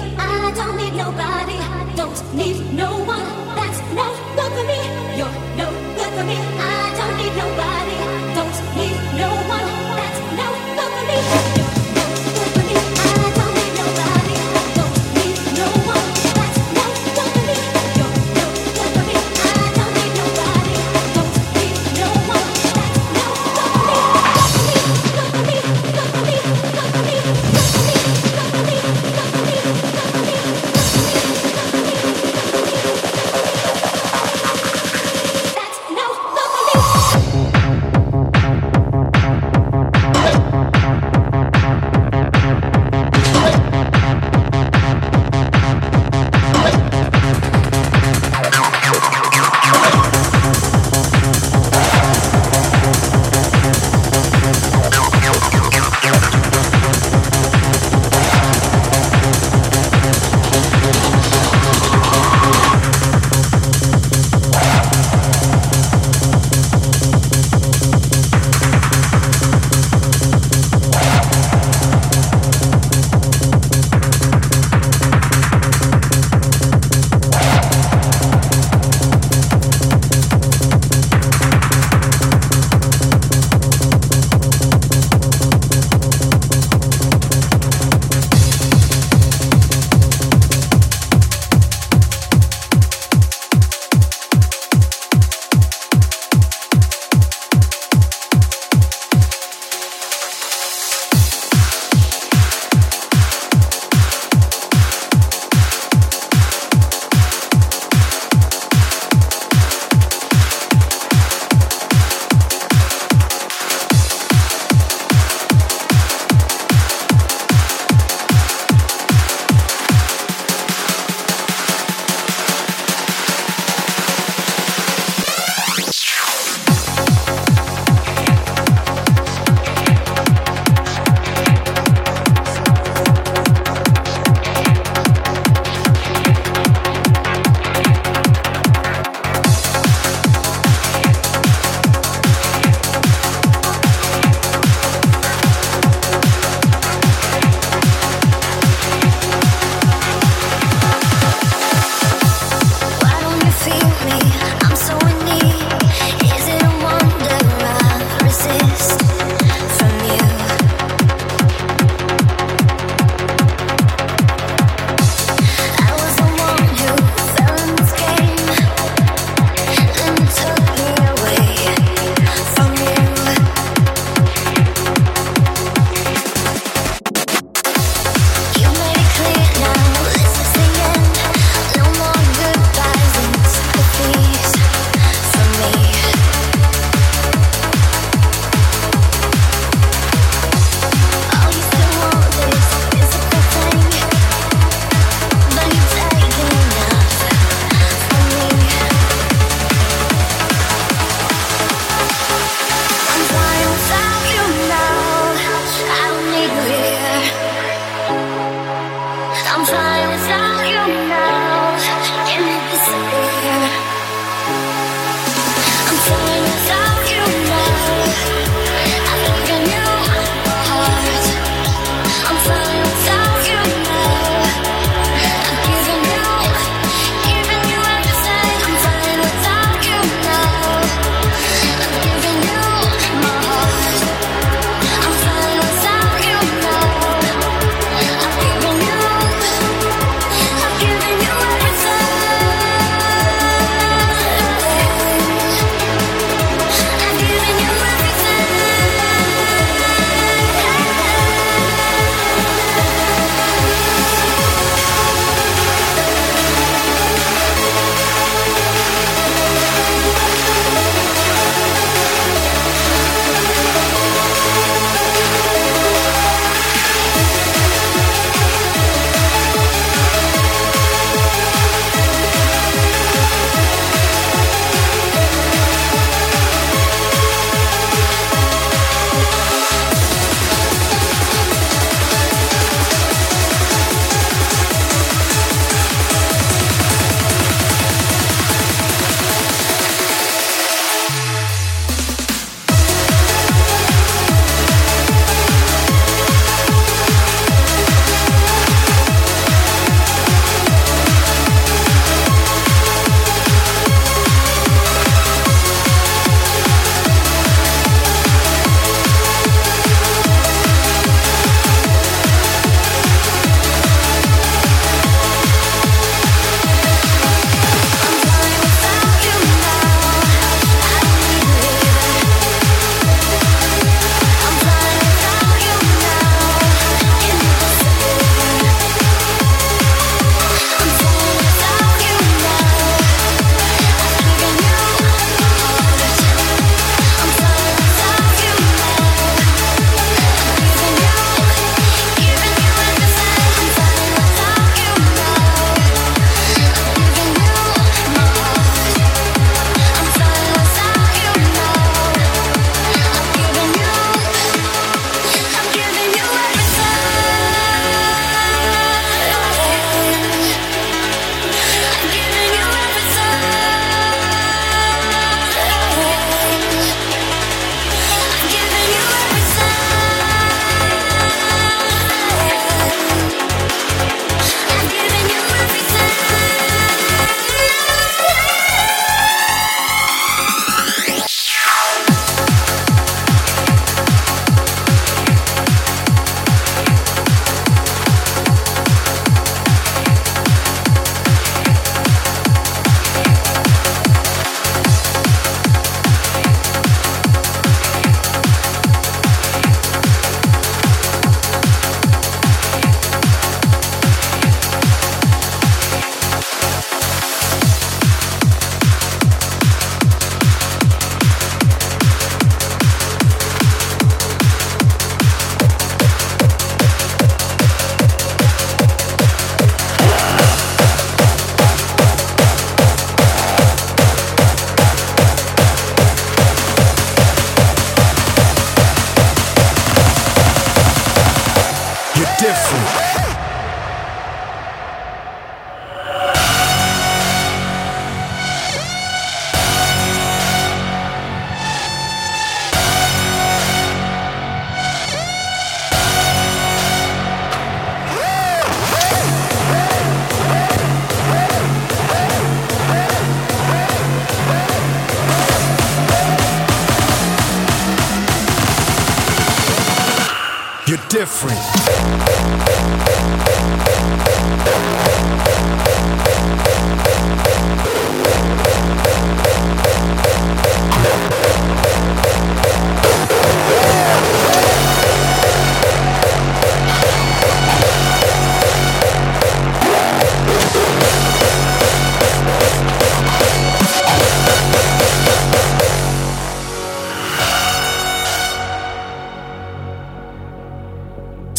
me. I don't need nobody, don't need no one. That's no good for me. You're no good for me. I don't need nobody, don't need no one. That's no good for me. You're no good for me. I don't need nobody, don't need no one. That's no good for me. You're no good for me. I don't need nobody, don't need no one. That's no good for me. Good for me, good for me, good for me, good for me.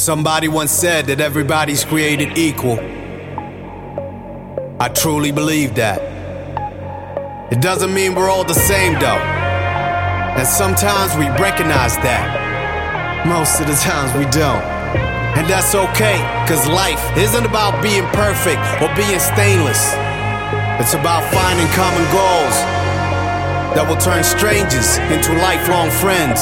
Somebody once said that everybody's created equal. I truly believe that. It doesn't mean we're all the same though. And sometimes we recognize that. Most of the times we don't. And that's okay, cause life isn't about being perfect or being stainless. It's about finding common goals that will turn strangers into lifelong friends.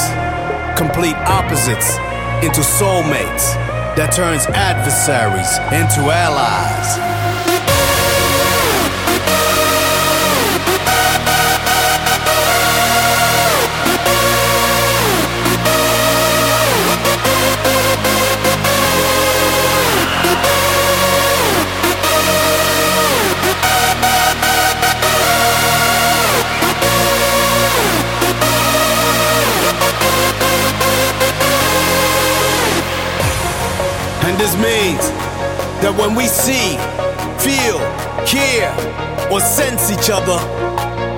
Complete opposites into soulmates, that turns adversaries into allies. And this means that when we see, feel, hear, or sense each other,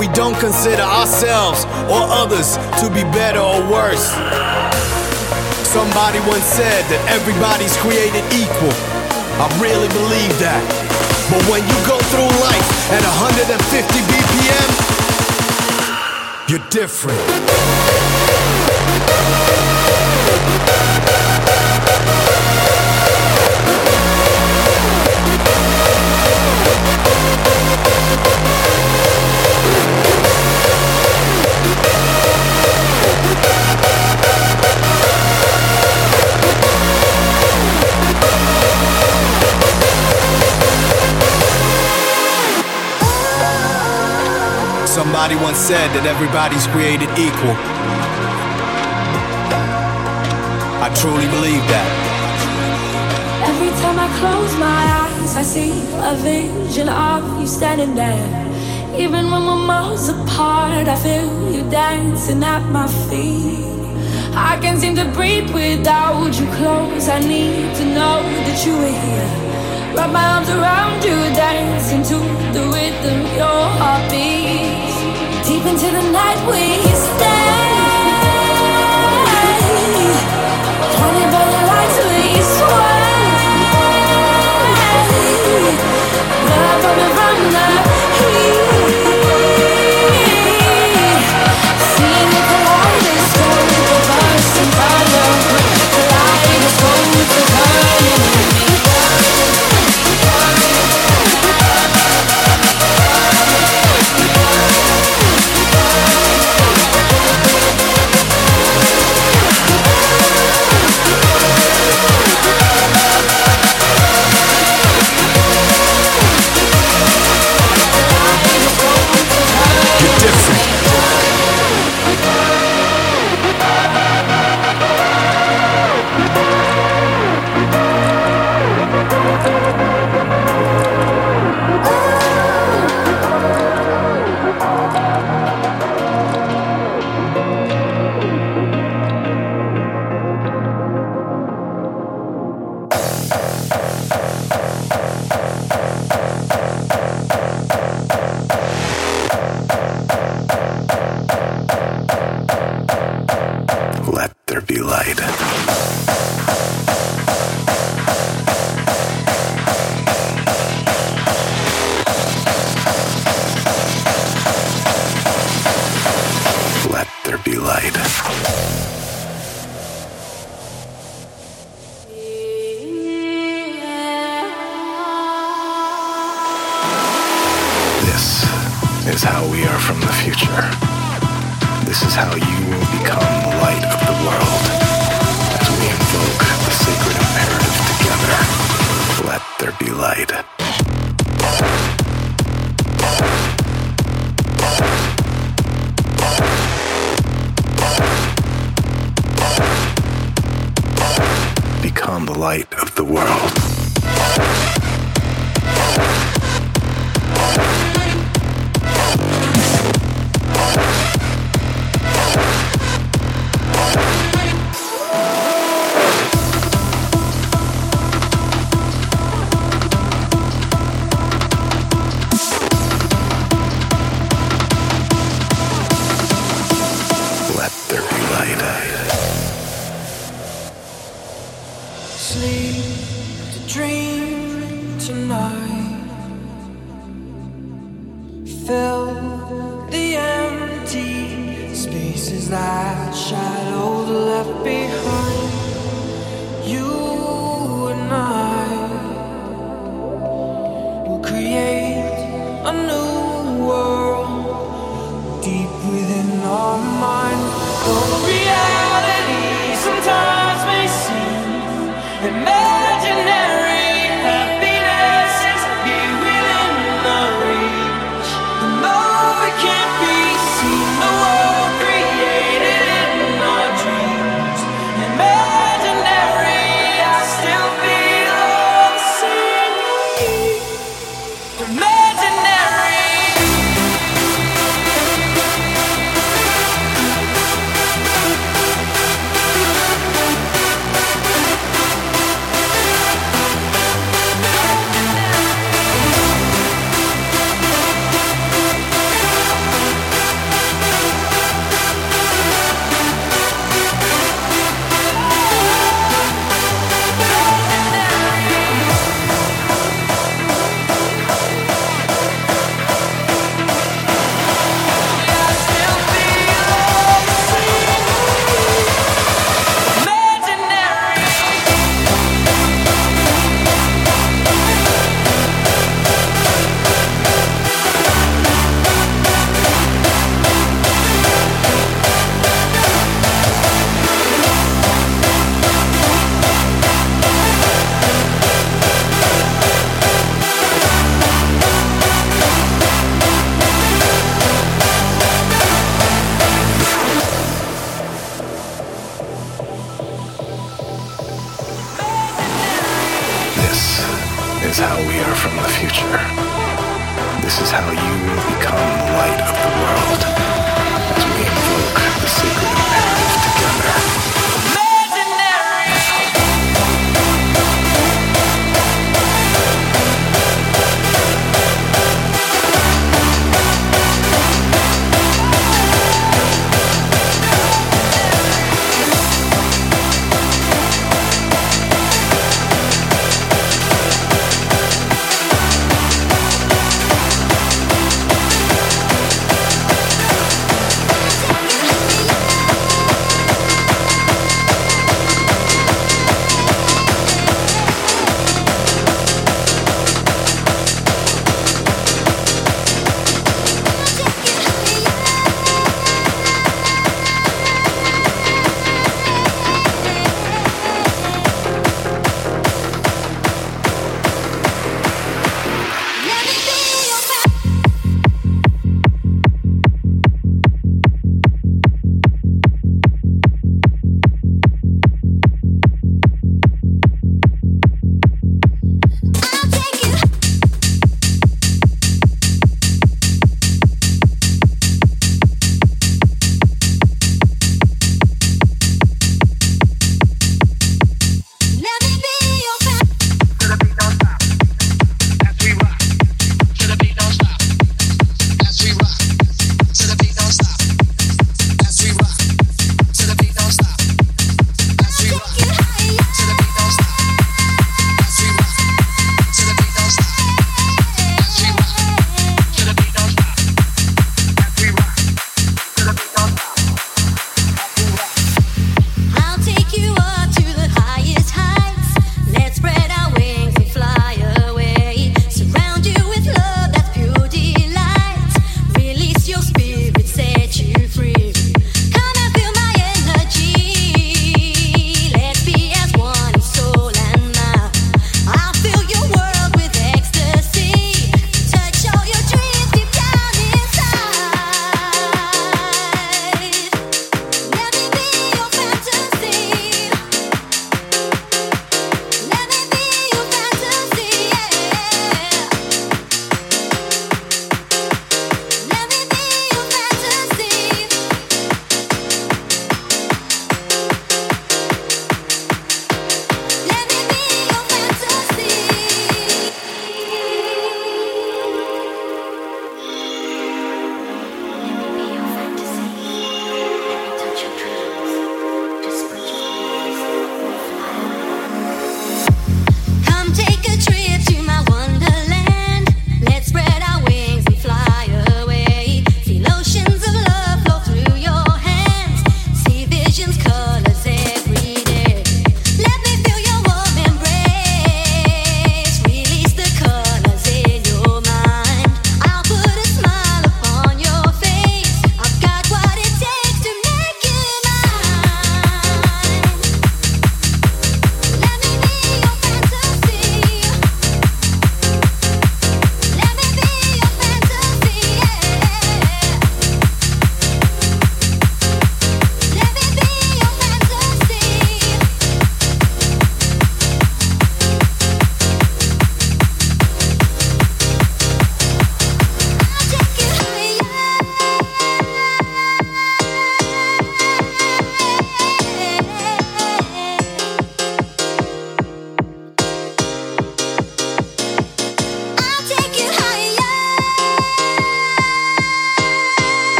we don't consider ourselves or others to be better or worse. Somebody once said that everybody's created equal. I really believe that. But when you go through life at 150 BPM, you're different. Somebody once said that everybody's created equal. I truly believe that. Every time I close my eyes, I see a vision of you standing there. Even when we're miles apart, I feel you dancing at my feet. I can't seem to breathe without you close. I need to know that you are here. Wrap my arms around you, dancing to the rhythm, your heartbeat. Deep into the night we stay, blinded by the lights we sway. Love running from the heat, seeing the kaleidoscope, reversing fire, kaleidoscope, returning to me. light of the world.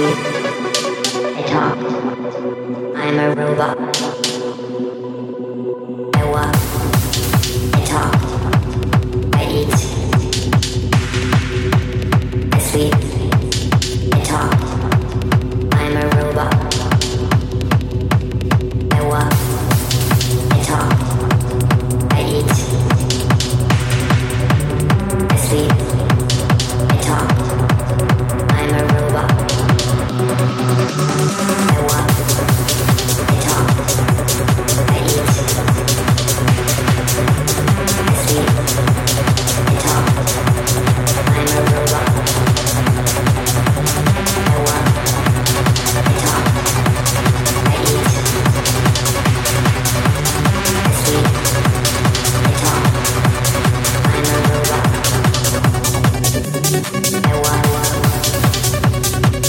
I talked. I'm a robot. I walk. I talked. I eat. I sleep. I talked. I'm a robot. I walk. I talked. I eat. I sleep. I talked. I'm a robot. I walk, I talk, I eat, I sleep, I talk, I'm a robot. I walk, I talk, I eat, I sleep, I talk, I'm a robot. I walk.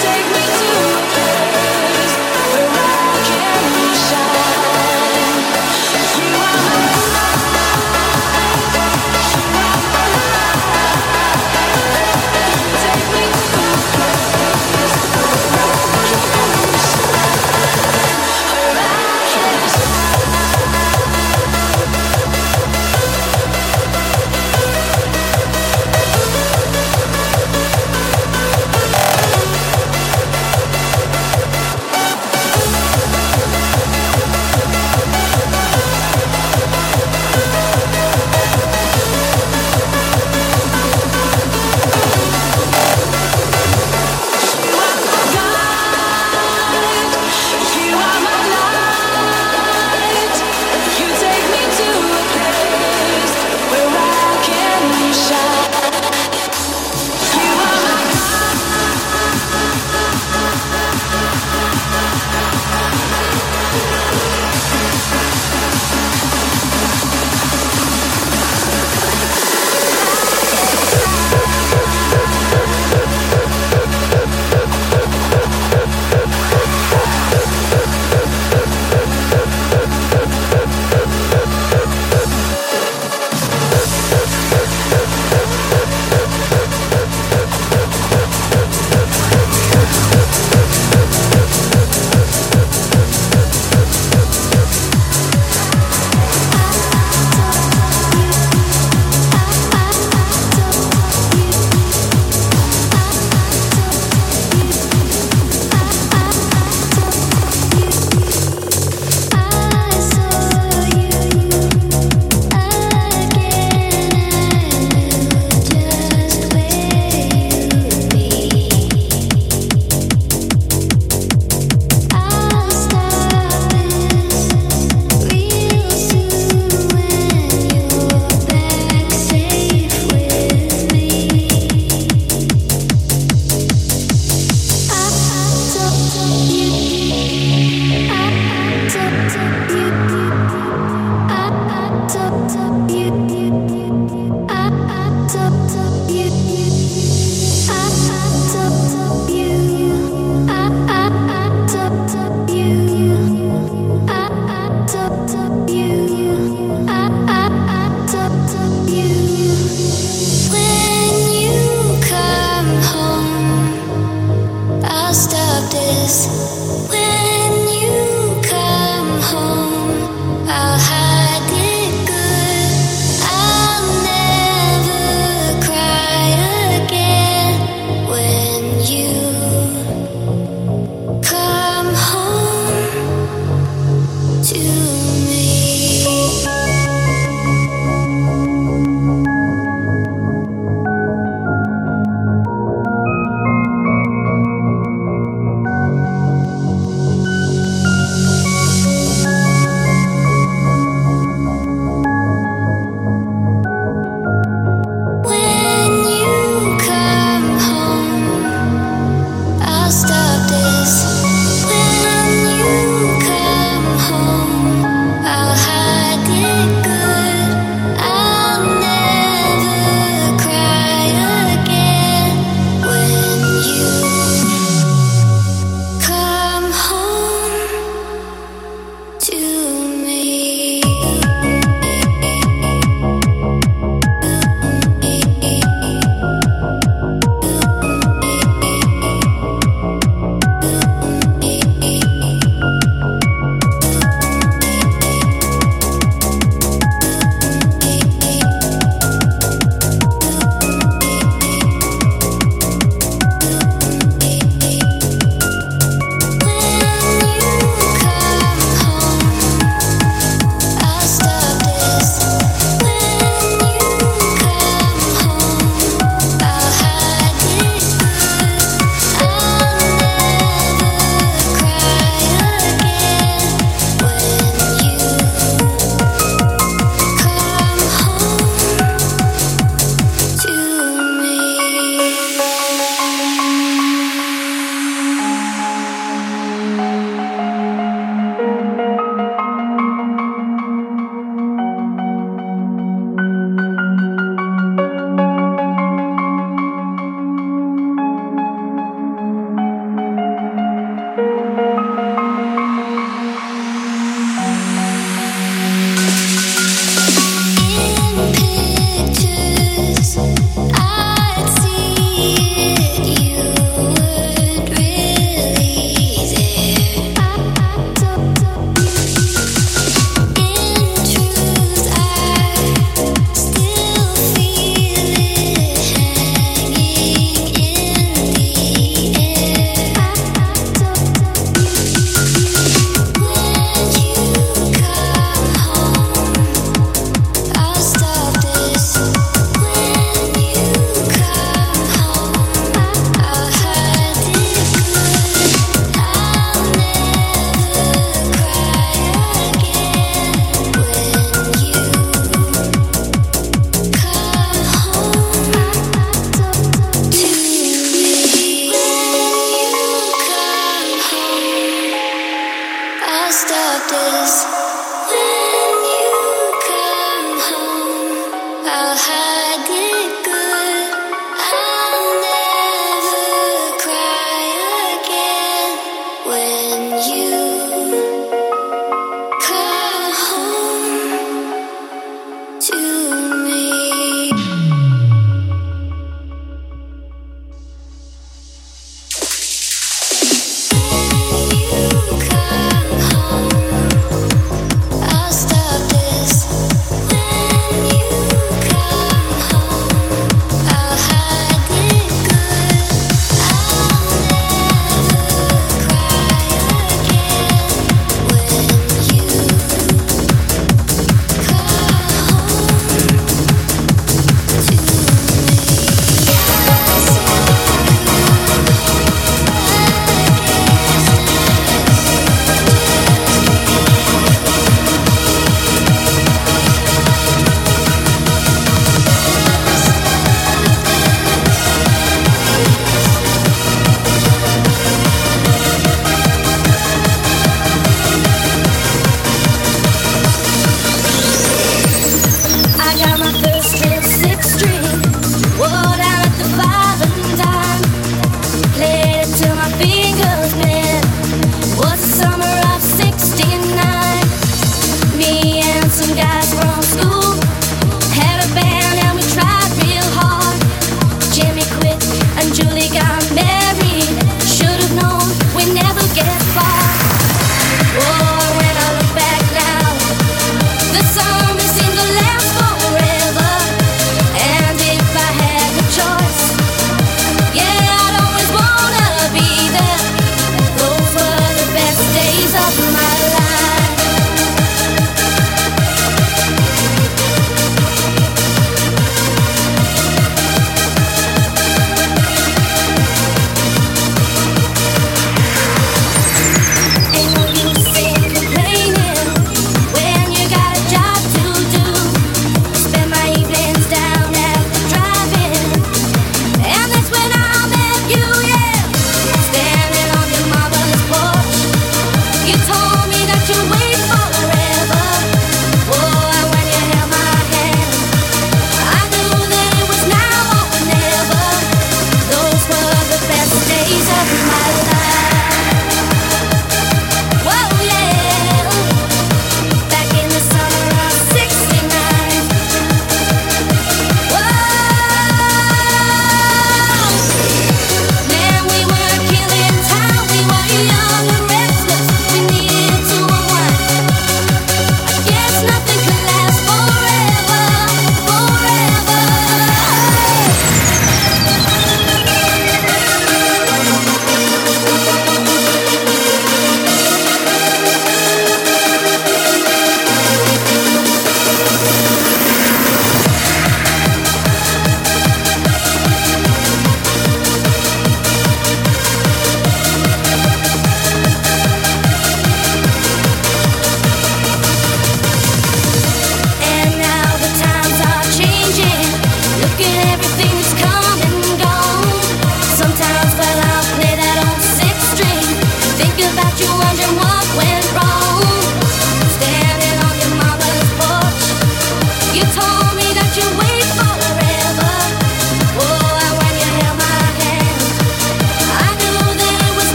Take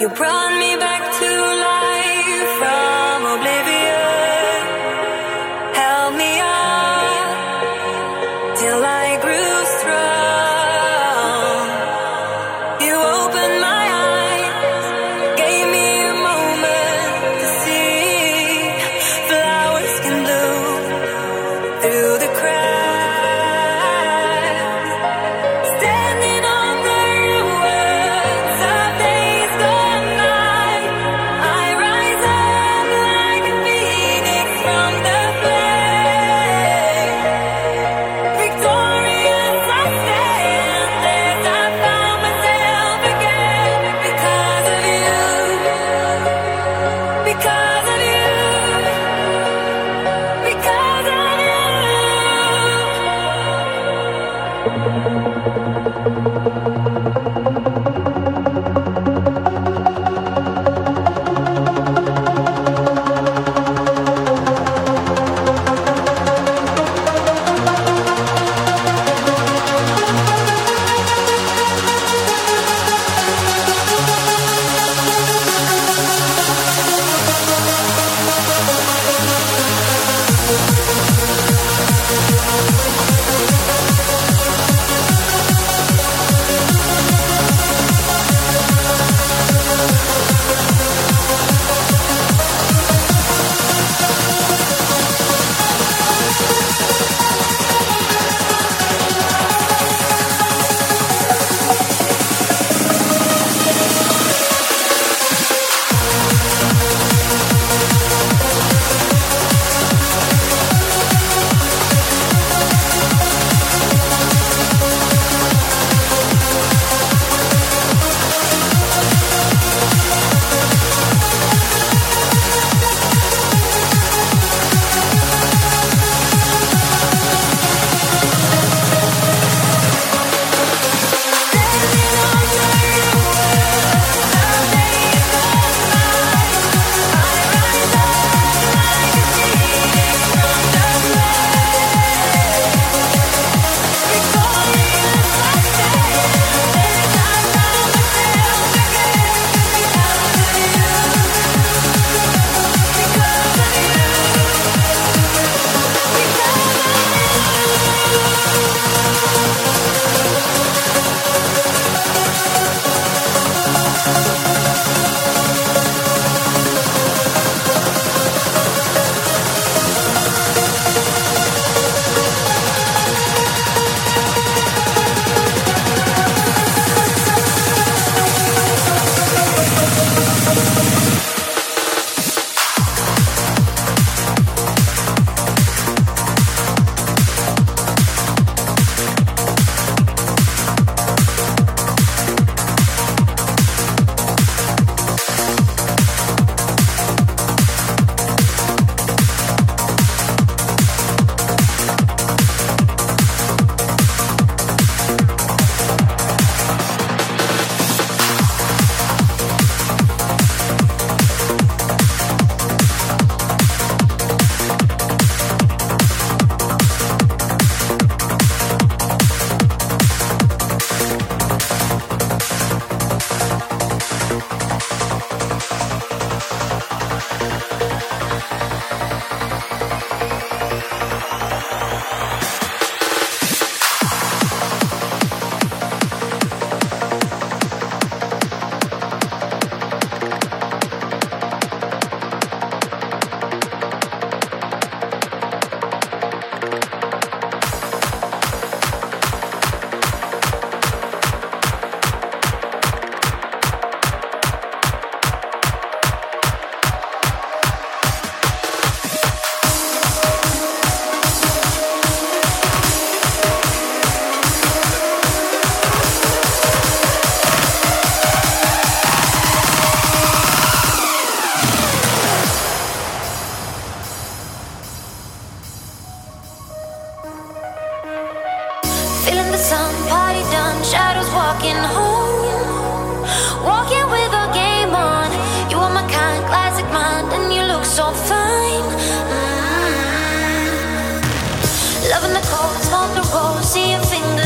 You brought me back to life from oblivion, held me up till I grew strong. You opened my eyes, gave me a moment to see flowers can bloom through the crowd.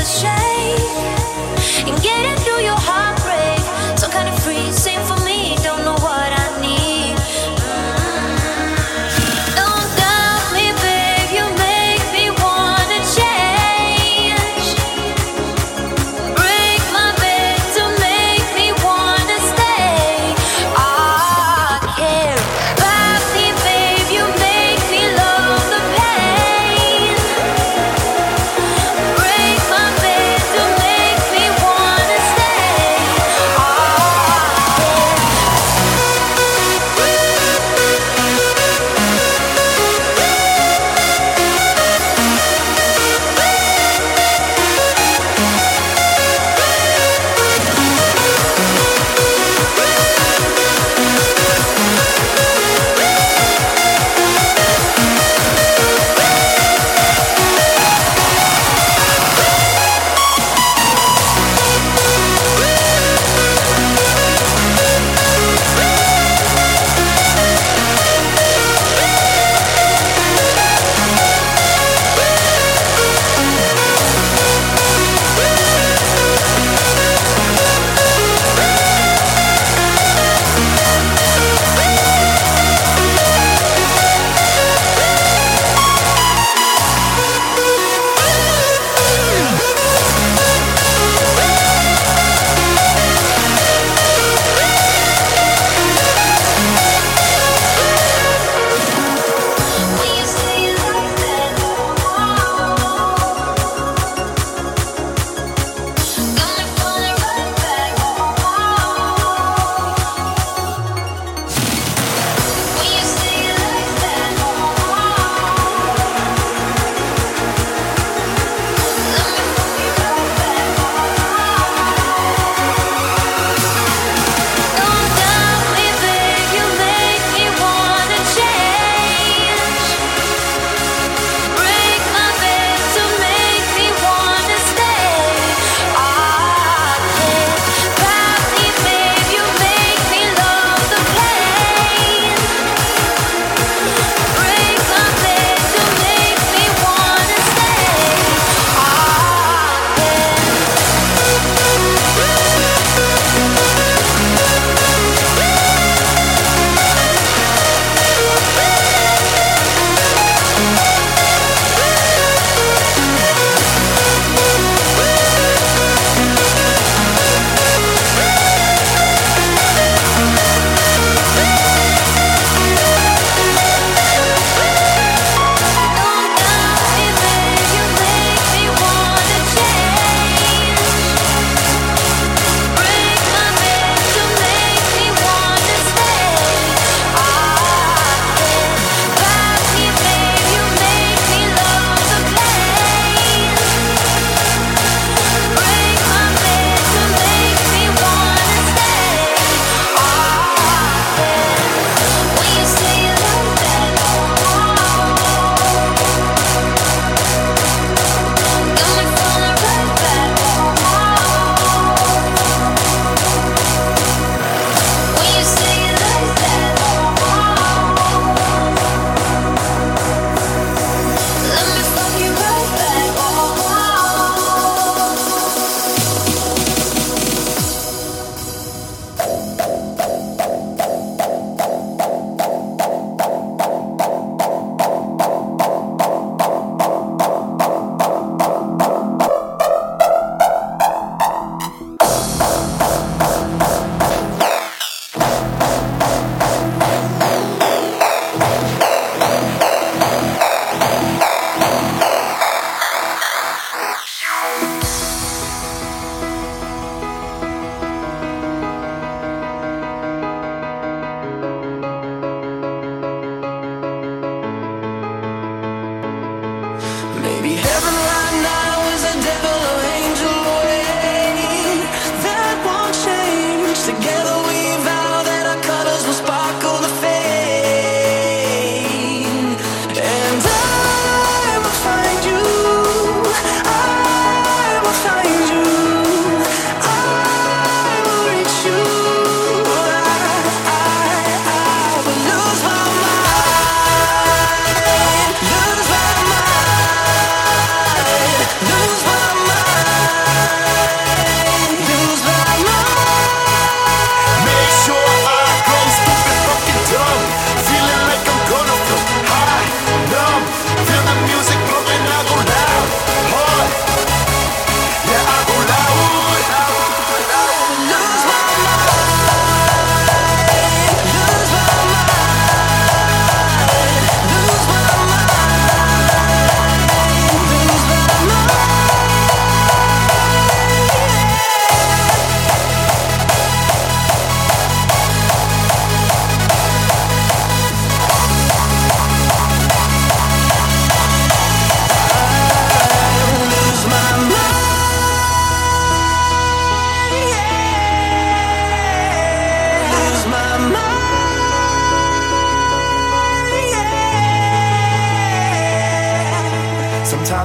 Shade and get it through your heartbreak, some kind of free, same for me.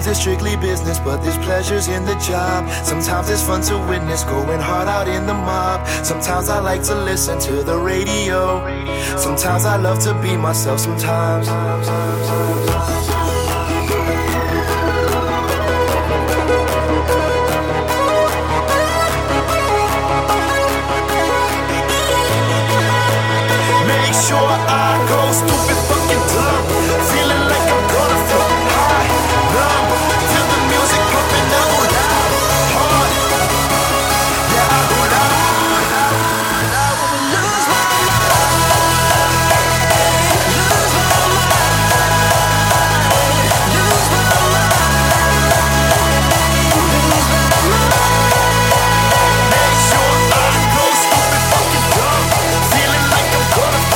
Sometimes it's strictly business, but there's pleasures in the job. Sometimes it's fun to witness, going hard out in the mob. Sometimes I like to listen to the radio. Sometimes I love to be myself, sometimes. Make sure I go stupid fucking dumb, feeling like I'm gonna feel high, numb, feel the music pumping, I go loud, hard, yeah I go loud, I wanna lose my mind, lose my mind, lose my mind, lose my mind. Make sure I go stupid fucking dumb, feeling like I'm gonna feel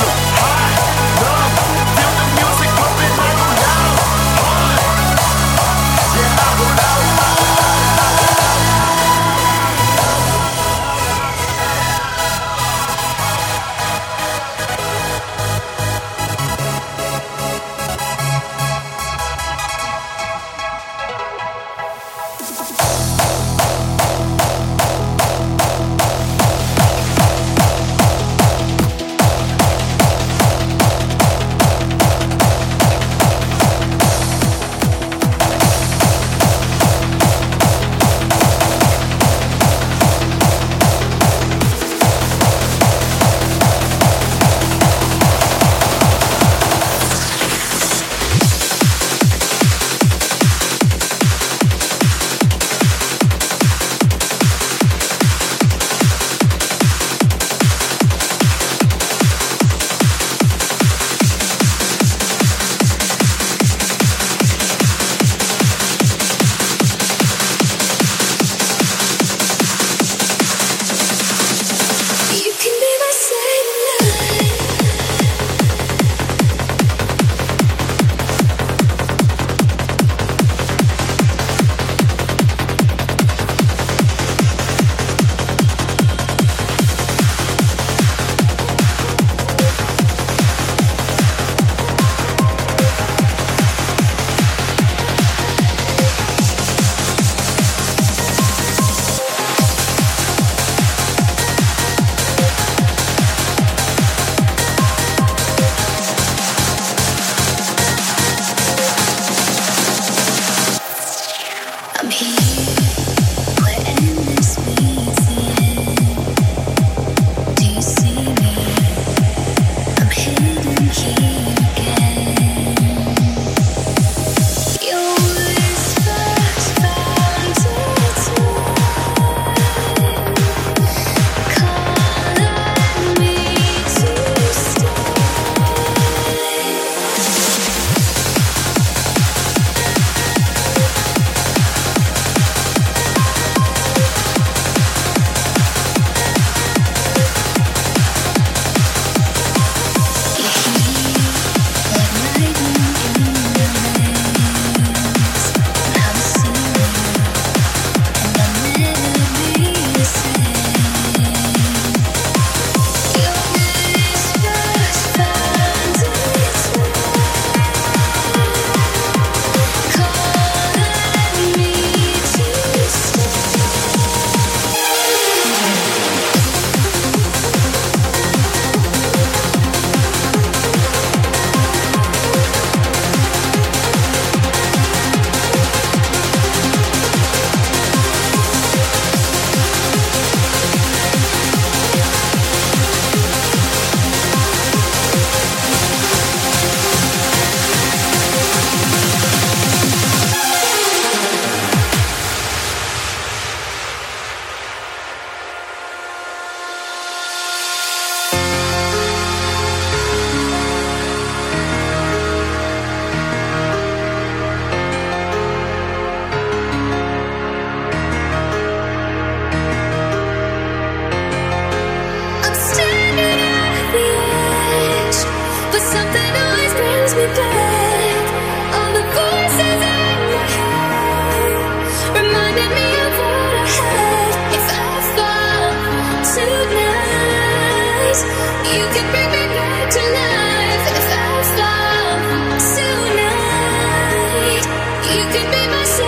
You could be myself.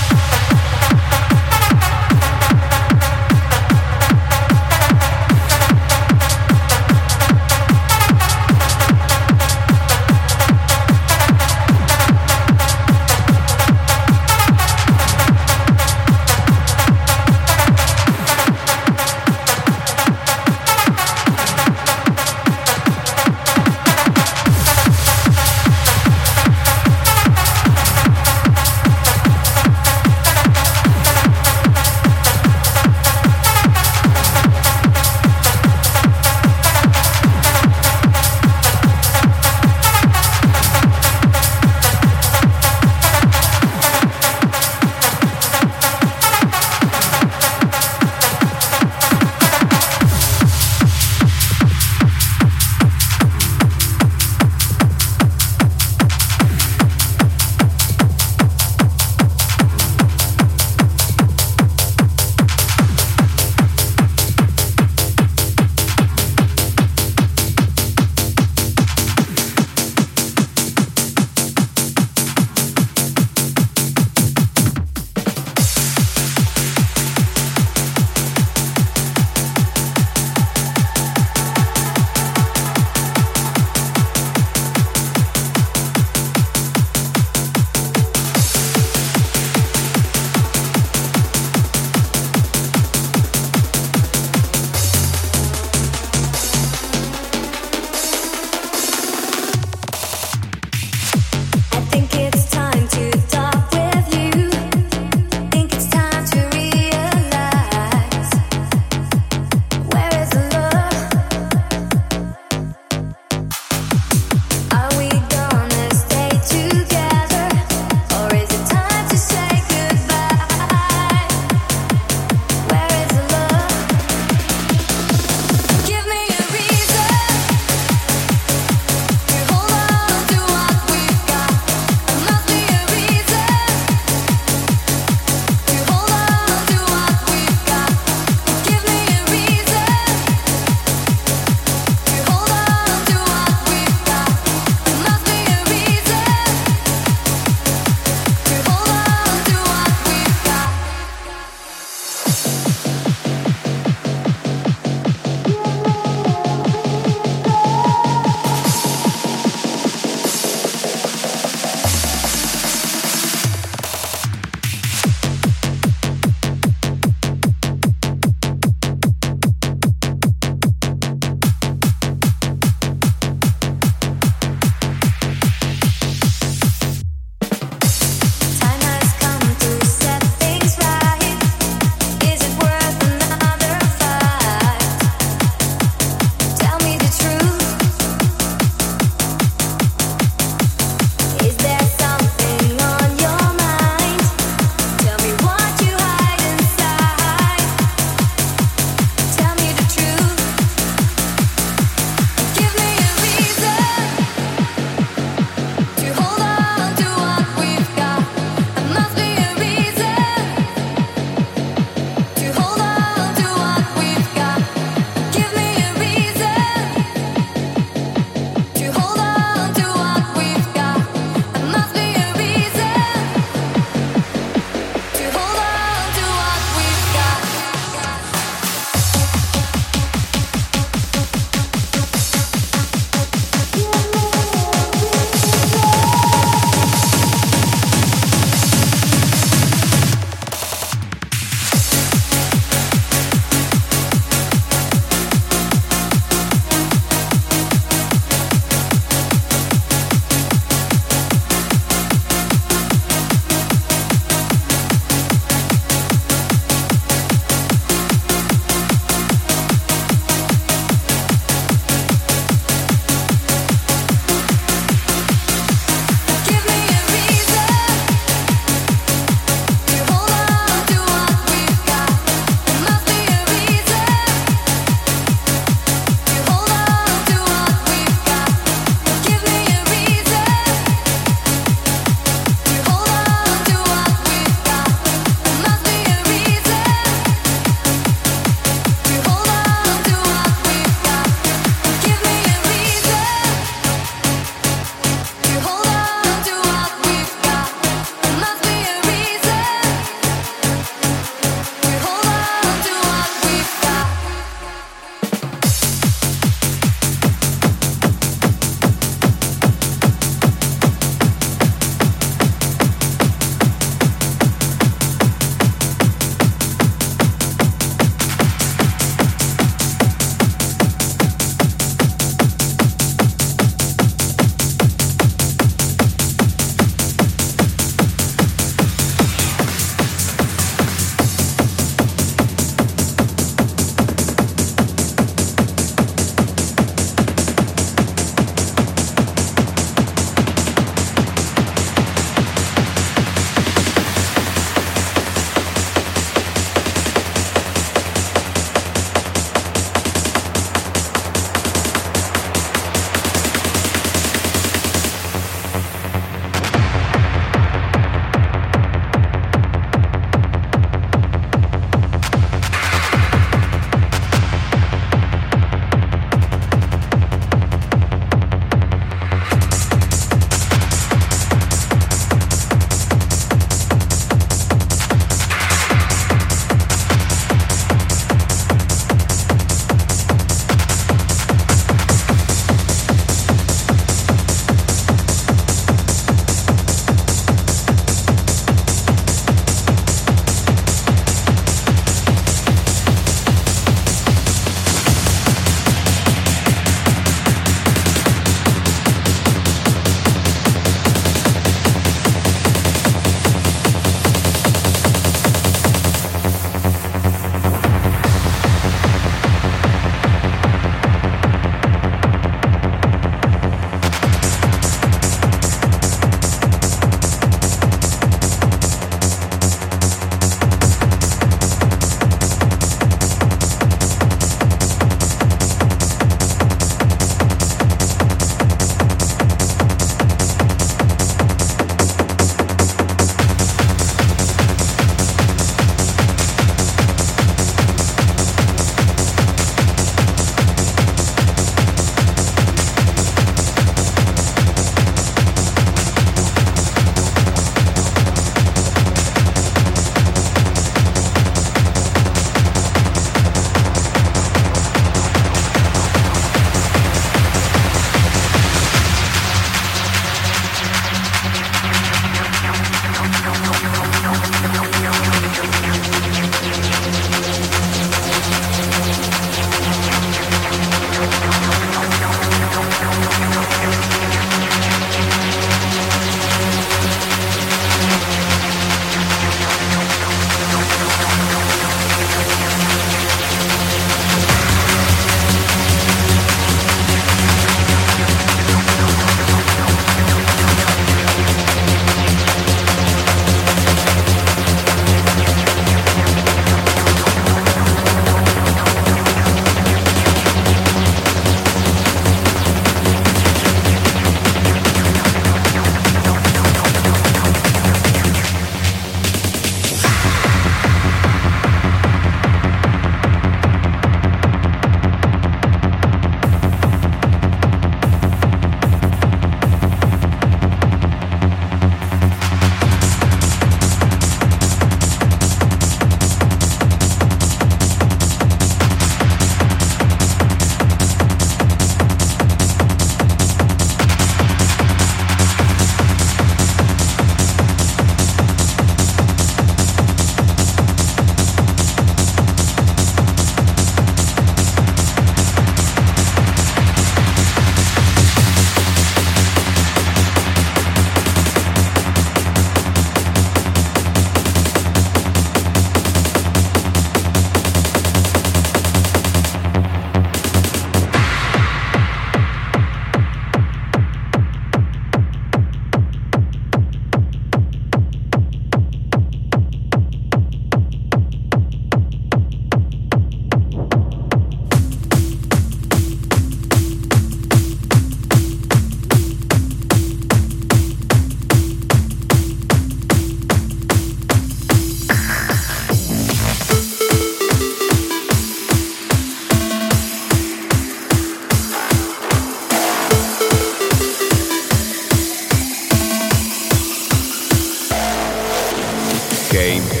game. Game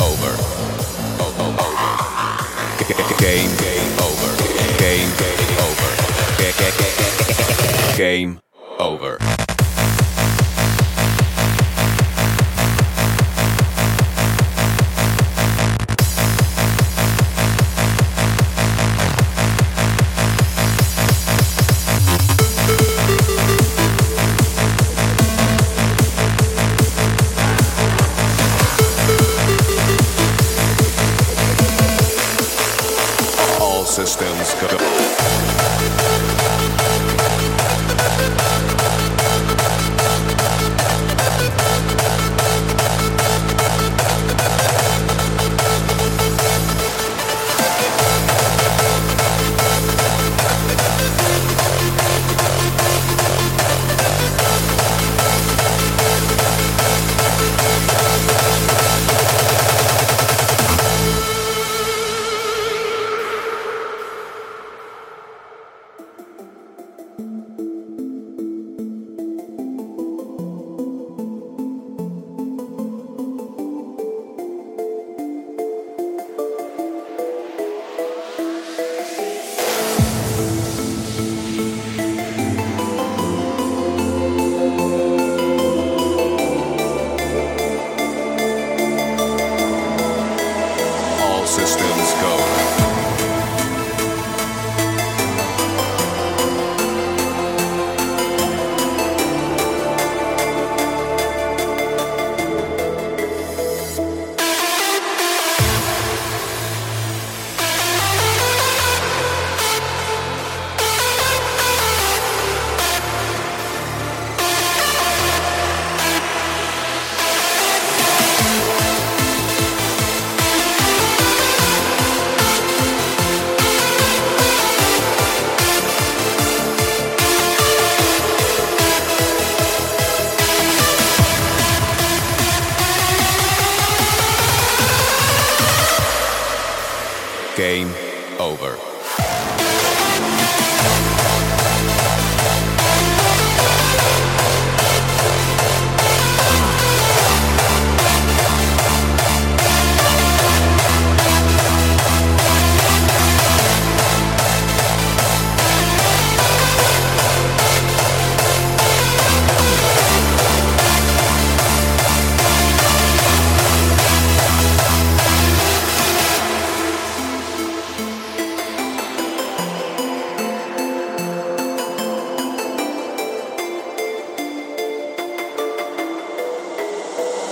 over. Game over. Game over. Game over. Systems game over.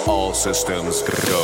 All systems go.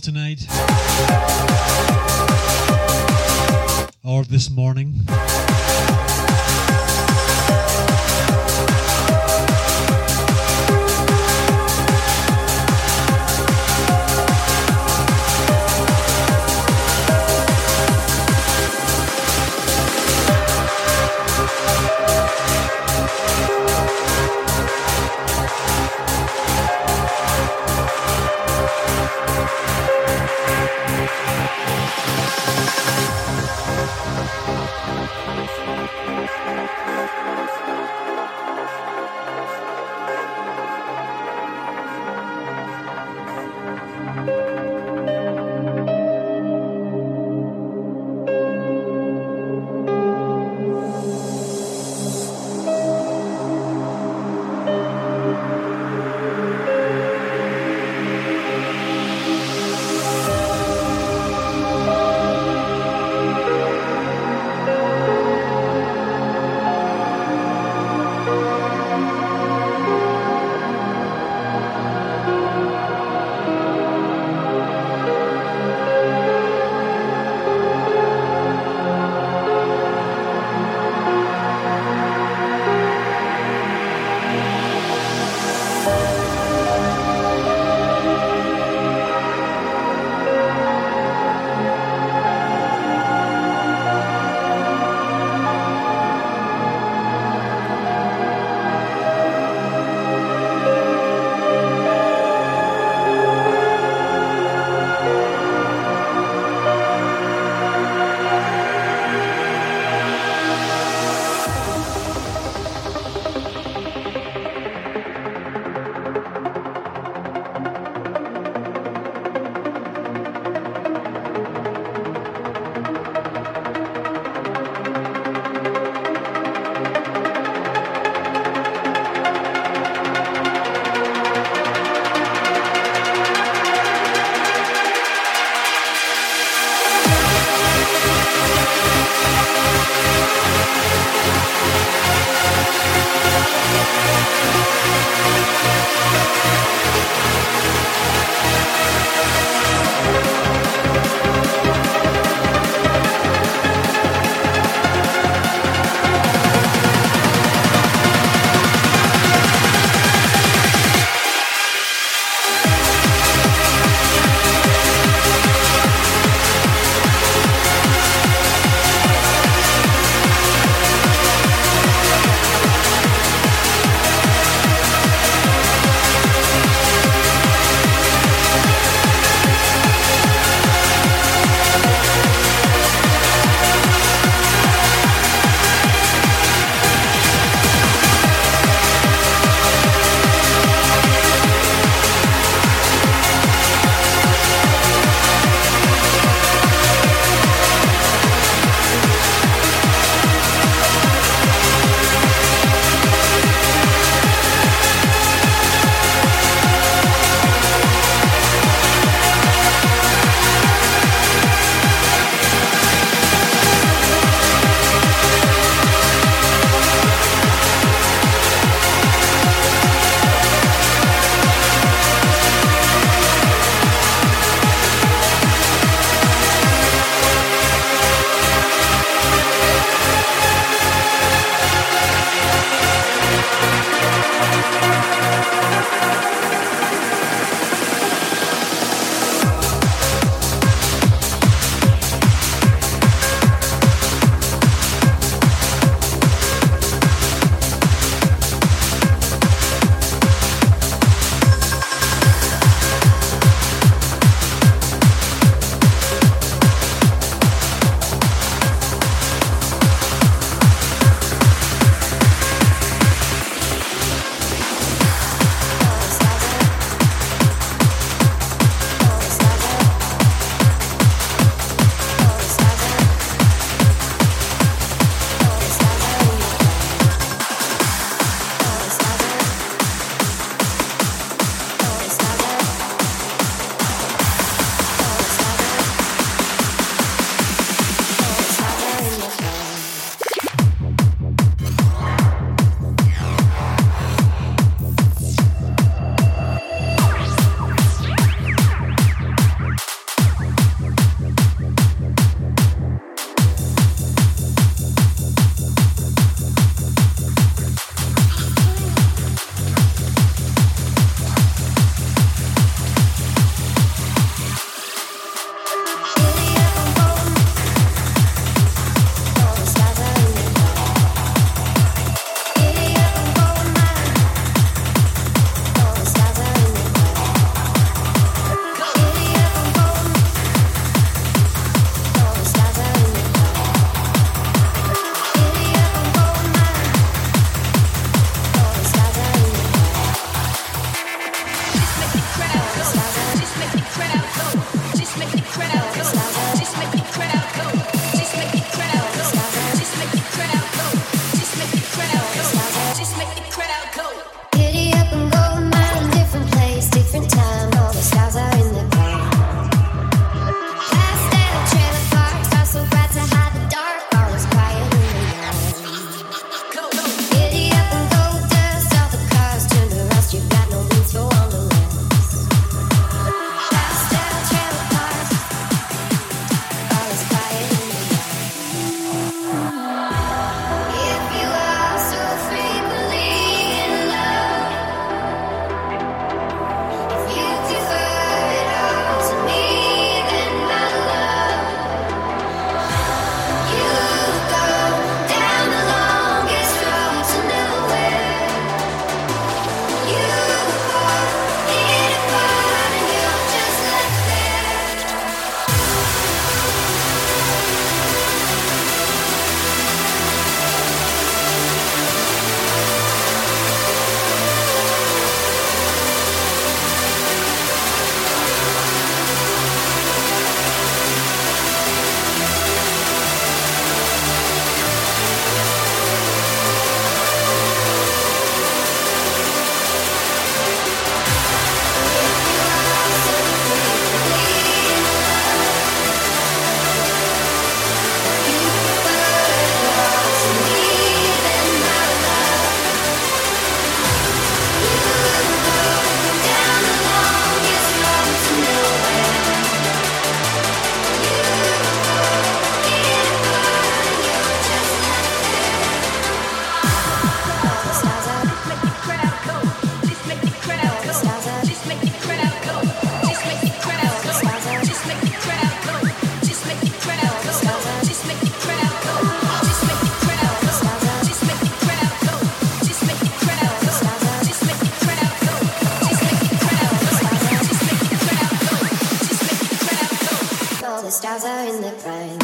tonight or this morning. stars are in their prime.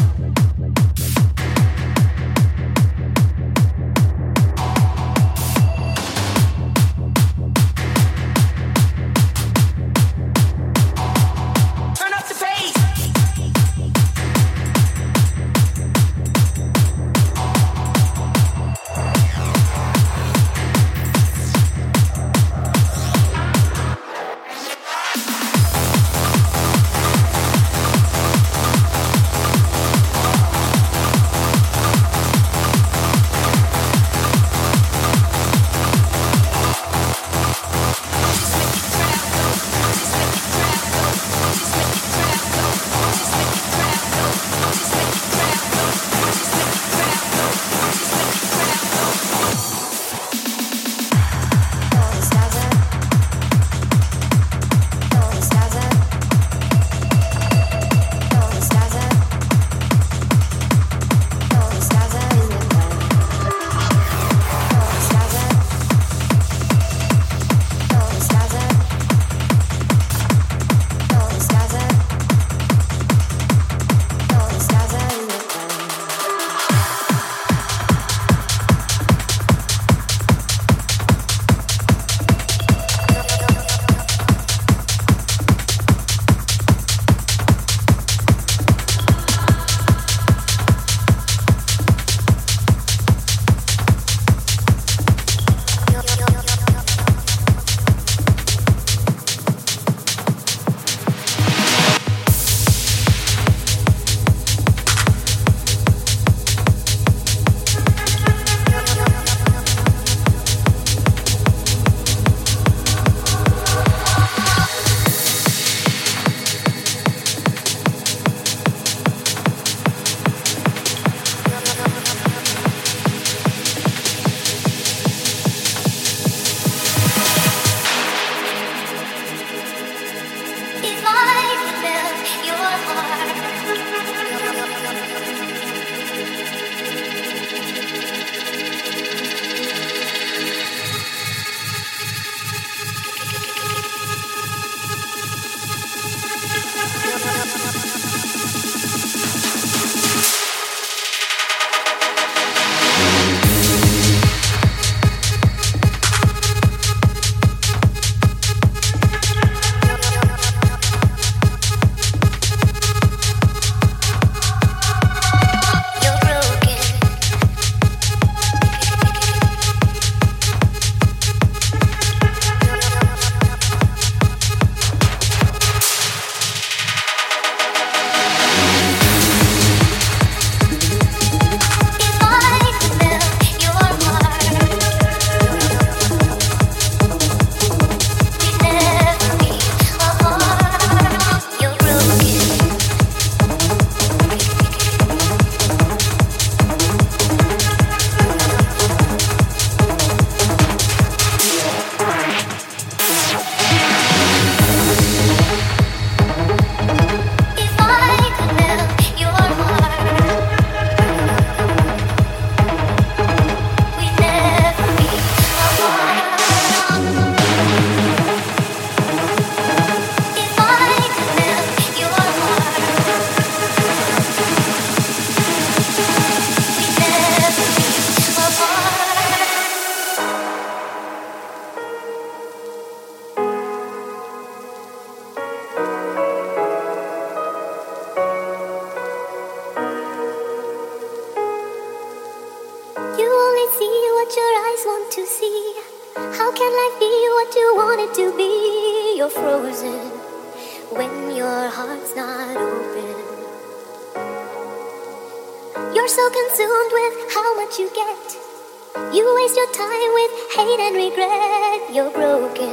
Hate and regret, you're broken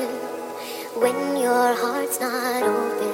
when your heart's not open.